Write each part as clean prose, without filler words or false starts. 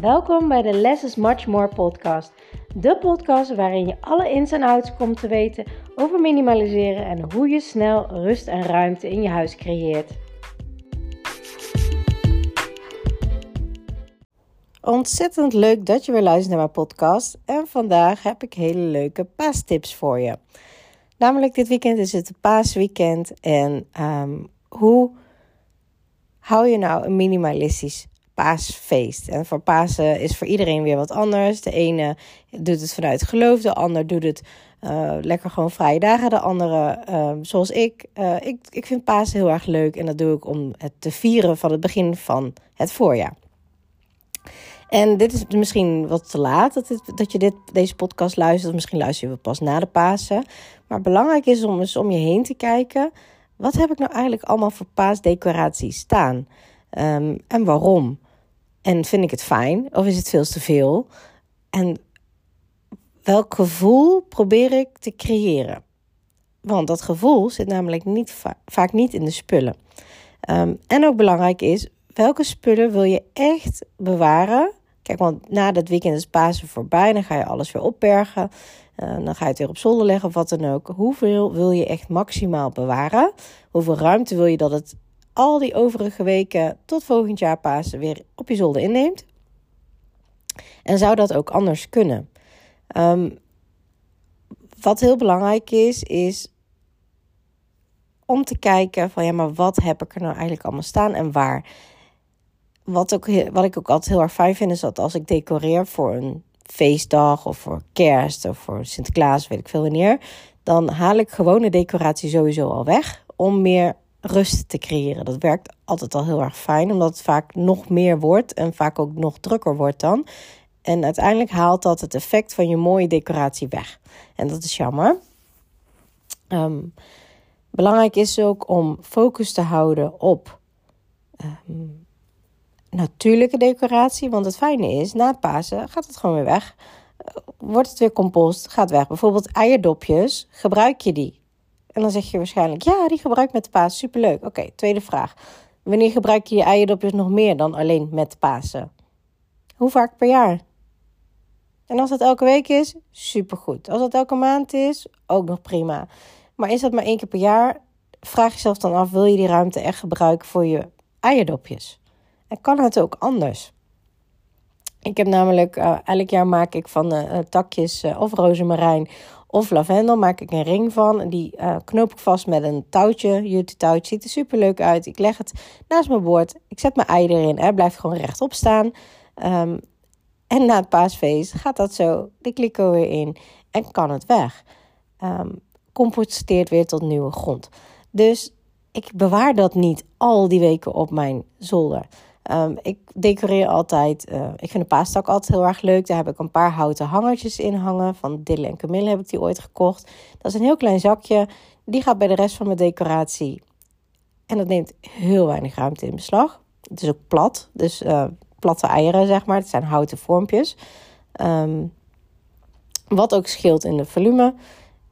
Welkom bij de Less is Much More podcast. De podcast waarin je alle ins en outs komt te weten over minimaliseren en hoe je snel rust en ruimte in je huis creëert. Ontzettend leuk dat je weer luistert naar mijn podcast. En vandaag heb ik hele leuke paastips voor je. Namelijk dit weekend is het paasweekend en hoe hou je nou een minimalistisch paasfeest? En voor Pasen is voor iedereen weer wat anders. De ene doet het vanuit geloof, de ander doet het lekker gewoon vrije dagen. De andere, zoals ik vind Pasen heel erg leuk en dat doe ik om het te vieren van het begin van het voorjaar. En dit is misschien wat te laat dat je deze podcast luistert. Misschien luister je het pas na de Pasen. Maar belangrijk is om eens om je heen te kijken. Wat heb ik nou eigenlijk allemaal voor paasdecoraties staan? En waarom? En vind ik het fijn? Of is het veel te veel? En welk gevoel probeer ik te creëren? Want dat gevoel zit namelijk vaak niet in de spullen. En ook belangrijk is, welke spullen wil je echt bewaren? Kijk, want na dat weekend is Pasen voorbij. Dan ga je alles weer opbergen. Dan ga je het weer op zolder leggen of wat dan ook. Hoeveel wil je echt maximaal bewaren? Hoeveel ruimte wil je dat het al die overige weken tot volgend jaar Pasen weer op je zolder inneemt? En zou dat ook anders kunnen? Wat heel belangrijk is om te kijken van ja, maar wat heb ik er nou eigenlijk allemaal staan en waar? Wat ik ook altijd heel erg fijn vind is dat als ik decoreer voor een feestdag of voor kerst of voor Sinterklaas, weet ik veel wanneer, dan haal ik gewoon de decoratie sowieso al weg om meer rust te creëren. Dat werkt altijd al heel erg fijn, omdat het vaak nog meer wordt en vaak ook nog drukker wordt dan. En uiteindelijk haalt dat het effect van je mooie decoratie weg. En dat is jammer. Belangrijk is ook om focus te houden op natuurlijke decoratie. Want het fijne is, na het Pasen gaat het gewoon weer weg. Wordt het weer compost, gaat weg. Bijvoorbeeld eierdopjes, gebruik je die? En dan zeg je waarschijnlijk, ja, die gebruik met de Pasen, superleuk. Oké, tweede vraag. Wanneer gebruik je je eierdopjes nog meer dan alleen met Pasen? Hoe vaak per jaar? En als dat elke week is, supergoed. Als dat elke maand is, ook nog prima. Maar is dat maar 1 keer per jaar? Vraag jezelf dan af, wil je die ruimte echt gebruiken voor je eierdopjes? En kan het ook anders? Ik heb namelijk, elk jaar maak ik van takjes of rozemarijn of lavendel maak ik een ring van. Die knoop ik vast met een touwtje. Jute-touwtje ziet er superleuk uit. Ik leg het naast mijn bord. Ik zet mijn ei erin. Hij blijft gewoon rechtop staan. En na het paasfeest gaat dat zo de kliko weer in en kan het weg. Composteert weer tot nieuwe grond. Dus ik bewaar dat niet al die weken op mijn zolder. Ik decoreer altijd. Ik vind de paastak altijd heel erg leuk. Daar heb ik een paar houten hangertjes in hangen. Van Dille en Camille heb ik die ooit gekocht. Dat is een heel klein zakje. Die gaat bij de rest van mijn decoratie. En dat neemt heel weinig ruimte in beslag. Het is ook plat. Dus platte eieren, zeg maar. Het zijn houten vormpjes. Wat ook scheelt in de volume.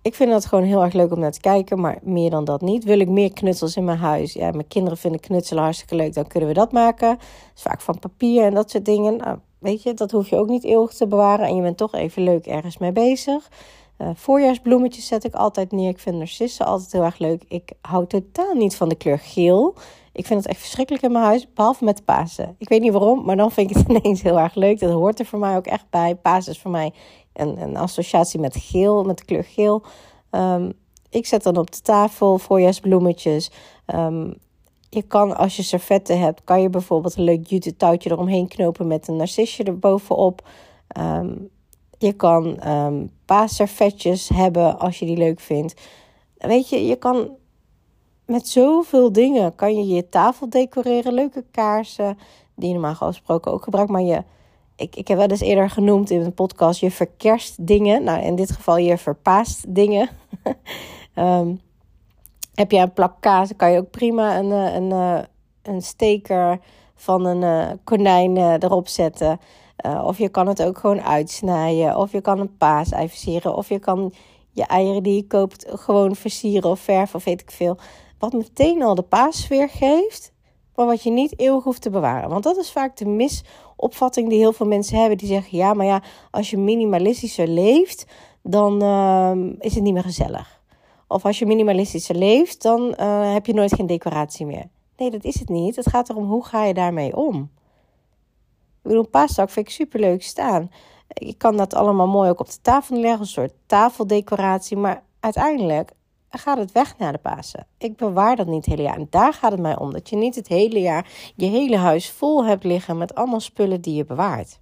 Ik vind dat gewoon heel erg leuk om naar te kijken, maar meer dan dat niet. Wil ik meer knutsels in mijn huis? Ja, mijn kinderen vinden knutselen hartstikke leuk, dan kunnen we dat maken. Dat is vaak van papier en dat soort dingen. Nou, weet je, dat hoef je ook niet eeuwig te bewaren en je bent toch even leuk ergens mee bezig. Voorjaarsbloemetjes zet ik altijd neer. Ik vind narcissen altijd heel erg leuk. Ik hou totaal niet van de kleur geel. Ik vind het echt verschrikkelijk in mijn huis, behalve met Pasen. Ik weet niet waarom, maar dan vind ik het ineens heel erg leuk. Dat hoort er voor mij ook echt bij. Pasen is voor mij een associatie met geel, met de kleur geel. Ik zet dan op de tafel voorjaarsbloemetjes. Je kan, als je servetten hebt, kan je bijvoorbeeld een leuk jute touwtje eromheen knopen met een narcisje erbovenop. Je kan paasservetjes hebben als je die leuk vindt. Weet je, je kan met zoveel dingen kan je je tafel decoreren. Leuke kaarsen, die je normaal gesproken ook gebruikt. Maar ik heb wel eens eerder genoemd in een podcast, je verkerst dingen. Nou, in dit geval je verpaast dingen. Heb je een plak kaas, dan kan je ook prima een steker van een konijn erop zetten. Of je kan het ook gewoon uitsnijden. Of je kan een paasei versieren. Of je kan je eieren die je koopt gewoon versieren of verven of weet ik veel. Wat meteen al de paassfeer geeft. maar wat je niet eeuwig hoeft te bewaren. Want dat is vaak de misopvatting die heel veel mensen hebben. Die zeggen, ja, maar ja, als je minimalistischer leeft, dan is het niet meer gezellig. Of als je minimalistischer leeft, dan heb je nooit geen decoratie meer. Nee, dat is het niet. Het gaat erom, hoe ga je daarmee om? Ik bedoel, een paaszak vind ik superleuk staan. Je kan dat allemaal mooi ook op de tafel leggen, een soort tafeldecoratie. Maar uiteindelijk gaat het weg na de Pasen. Ik bewaar dat niet het hele jaar. En daar gaat het mij om. Dat je niet het hele jaar je hele huis vol hebt liggen met allemaal spullen die je bewaart.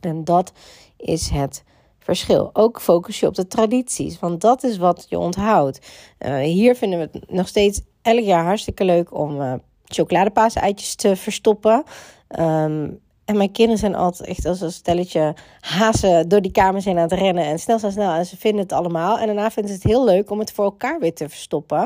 En dat is het verschil. Ook focus je op de tradities. Want dat is wat je onthoudt. Hier vinden we het nog steeds elk jaar hartstikke leuk om chocoladepaas-eitjes te verstoppen. En mijn kinderen zijn altijd echt als een stelletje hazen door die kamers heen aan het rennen. En snel. En ze vinden het allemaal. En daarna vinden ze het heel leuk om het voor elkaar weer te verstoppen.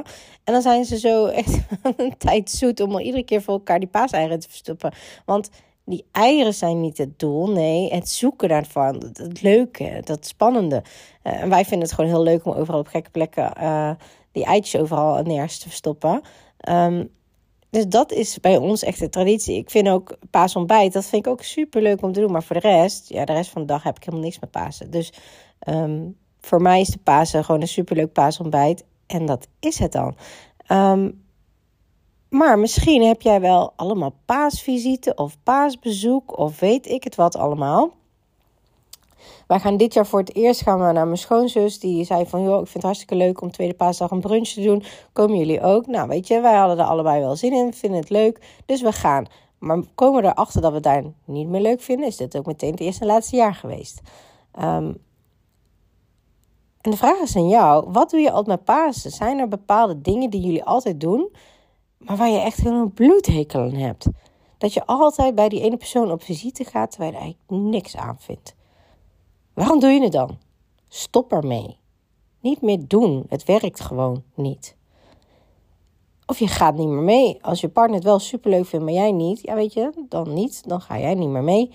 En dan zijn ze zo echt een tijd zoet om al iedere keer voor elkaar die paaseieren te verstoppen. Want die eieren zijn niet het doel. Nee, het zoeken daarvan. Het leuke, dat spannende. En wij vinden het gewoon heel leuk om overal op gekke plekken die eitjes overal neer te verstoppen. Dus dat is bij ons echt de traditie. Ik vind ook paasontbijt, dat vind ik ook superleuk om te doen. Maar voor de rest van de dag heb ik helemaal niks met Pasen. Dus voor mij is de Pasen gewoon een superleuk paasontbijt. En dat is het dan. Maar misschien heb jij wel allemaal paasvisite of paasbezoek of weet ik het wat allemaal. Wij gaan dit jaar voor het eerst gaan we naar mijn schoonzus. Die zei van, joh, ik vind het hartstikke leuk om tweede paasdag een brunch te doen. Komen jullie ook? Nou, weet je, wij hadden er allebei wel zin in. Vinden het leuk. Dus we gaan. Maar komen we erachter dat we daar niet meer leuk vinden? Is dit ook meteen het eerste en laatste jaar geweest? En de vraag is aan jou. Wat doe je altijd met Pasen? Zijn er bepaalde dingen die jullie altijd doen, maar waar je echt heel een bloedhekel aan hebt? Dat je altijd bij die ene persoon op visite gaat, terwijl je er eigenlijk niks aan vindt. Waarom doe je het dan? Stop ermee. Niet meer doen. Het werkt gewoon niet. Of je gaat niet meer mee. Als je partner het wel superleuk vindt, maar jij niet. Ja, weet je, dan niet. Dan ga jij niet meer mee.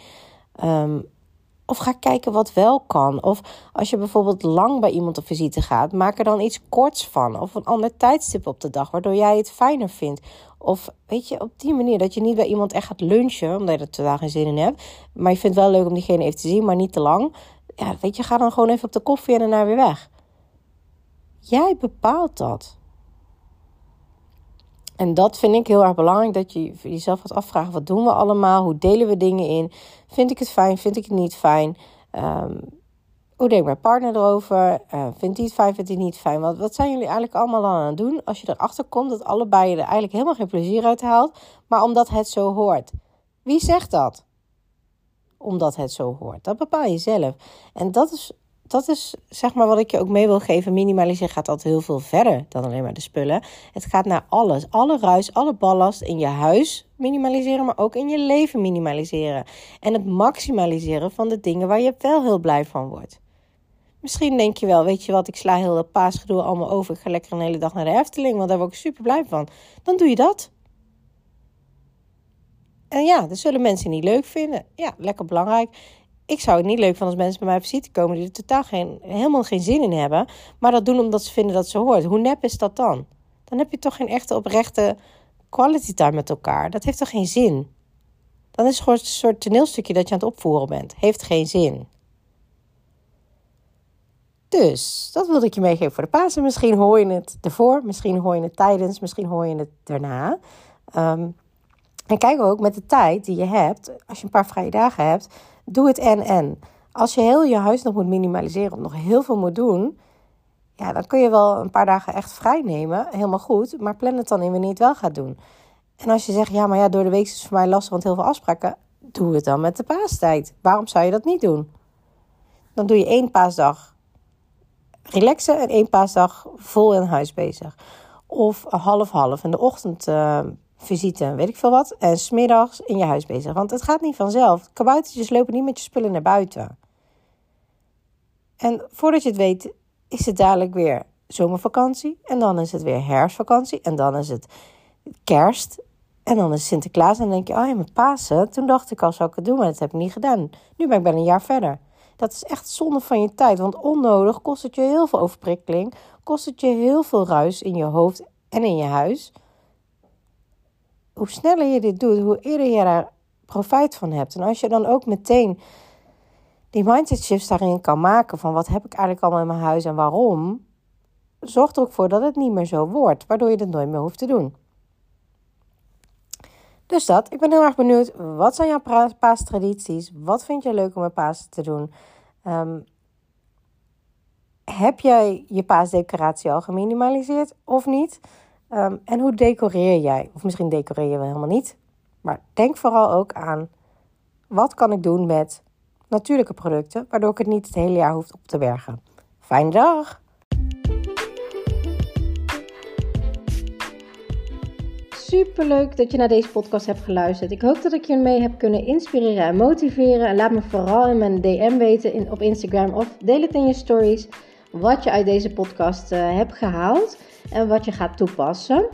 Of ga kijken wat wel kan. Of als je bijvoorbeeld lang bij iemand op visite gaat, maak er dan iets korts van. Of een ander tijdstip op de dag, waardoor jij het fijner vindt. Of weet je, op die manier dat je niet bij iemand echt gaat lunchen, omdat je er totaal geen zin in hebt. Maar je vindt het wel leuk om diegene even te zien, maar niet te lang. Ja, weet je, ga dan gewoon even op de koffie en daarna weer weg. Jij bepaalt dat. En dat vind ik heel erg belangrijk, dat je jezelf gaat afvragen, wat doen we allemaal? Hoe delen we dingen in? Vind ik het fijn? Vind ik het niet fijn? Hoe denkt mijn partner erover? Vindt hij het fijn? Vindt hij het niet fijn? Want wat zijn jullie eigenlijk allemaal aan het doen als je erachter komt dat allebei je er eigenlijk helemaal geen plezier uit haalt, maar omdat het zo hoort? Wie zegt dat? Omdat het zo hoort. Dat bepaal je zelf. En dat is zeg maar wat ik je ook mee wil geven. Minimaliseren gaat altijd heel veel verder dan alleen maar de spullen. Het gaat naar alles. Alle ruis, alle ballast in je huis minimaliseren, maar ook in je leven minimaliseren. En het maximaliseren van de dingen waar je wel heel blij van wordt. Misschien denk je wel, weet je wat, ik sla heel dat paasgedoe allemaal over. Ik ga lekker een hele dag naar de Efteling, want daar word ik super blij van. Dan doe je dat. En ja, dat zullen mensen niet leuk vinden. Ja, lekker belangrijk. Ik zou het niet leuk vinden als mensen bij mij op visite komen die er totaal helemaal geen zin in hebben. Maar dat doen omdat ze vinden dat ze hoort. Hoe nep is dat dan? Dan heb je toch geen echte oprechte quality time met elkaar. Dat heeft toch geen zin? Dan is het gewoon een soort toneelstukje dat je aan het opvoeren bent. Heeft geen zin. Dus, dat wilde ik je meegeven voor de Pasen. Misschien hoor je het ervoor, misschien hoor je het tijdens, misschien hoor je het daarna. En kijk ook met de tijd die je hebt, als je een paar vrije dagen hebt, doe het en. Als je heel je huis nog moet minimaliseren of nog heel veel moet doen, ja, dan kun je wel een paar dagen echt vrij nemen, helemaal goed, maar plan het dan in wanneer je het wel gaat doen. En als je zegt, ja, maar ja, door de week is het voor mij lastig, want heel veel afspraken, doe het dan met de paastijd. Waarom zou je dat niet doen? Dan doe je 1 paasdag relaxen en 1 paasdag vol in huis bezig. Of 50-50 in de ochtend visite, weet ik veel wat. En 's middags in je huis bezig. Want het gaat niet vanzelf. Kaboutertjes lopen niet met je spullen naar buiten. En voordat je het weet, is het dadelijk weer zomervakantie. En dan is het weer herfstvakantie. En dan is het kerst. En dan is Sinterklaas. En dan denk je, oh ja, mijn Pasen. Toen dacht ik al, zou ik het doen? Maar dat heb ik niet gedaan. Nu ben ik bijna een jaar verder. Dat is echt zonde van je tijd. Want onnodig kost het je heel veel overprikkeling. Kost het je heel veel ruis in je hoofd en in je huis. hoe sneller je dit doet, hoe eerder je daar profijt van hebt. En als je dan ook meteen die mindset shifts daarin kan maken van wat heb ik eigenlijk allemaal in mijn huis en waarom, zorg er ook voor dat het niet meer zo wordt, waardoor je dat nooit meer hoeft te doen. Dus dat, ik ben heel erg benieuwd, wat zijn jouw paastradities? Wat vind je leuk om met Pasen te doen? Heb jij je paasdecoratie al geminimaliseerd of niet? En hoe decoreer jij? Of misschien decoreer je wel helemaal niet. Maar denk vooral ook aan, wat kan ik doen met natuurlijke producten, waardoor ik het niet het hele jaar hoef op te bergen. Fijne dag! Superleuk dat je naar deze podcast hebt geluisterd. Ik hoop dat ik je mee heb kunnen inspireren en motiveren. En laat me vooral in mijn DM weten op Instagram of deel het in je stories wat je uit deze podcast hebt gehaald en wat je gaat toepassen.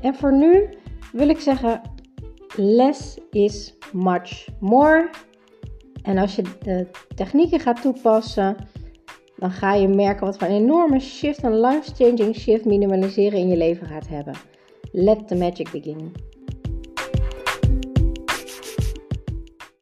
En voor nu wil ik zeggen, less is much more. En als je de technieken gaat toepassen, dan ga je merken wat voor een enorme shift, een life-changing shift minimaliseren in je leven gaat hebben. Let the magic begin.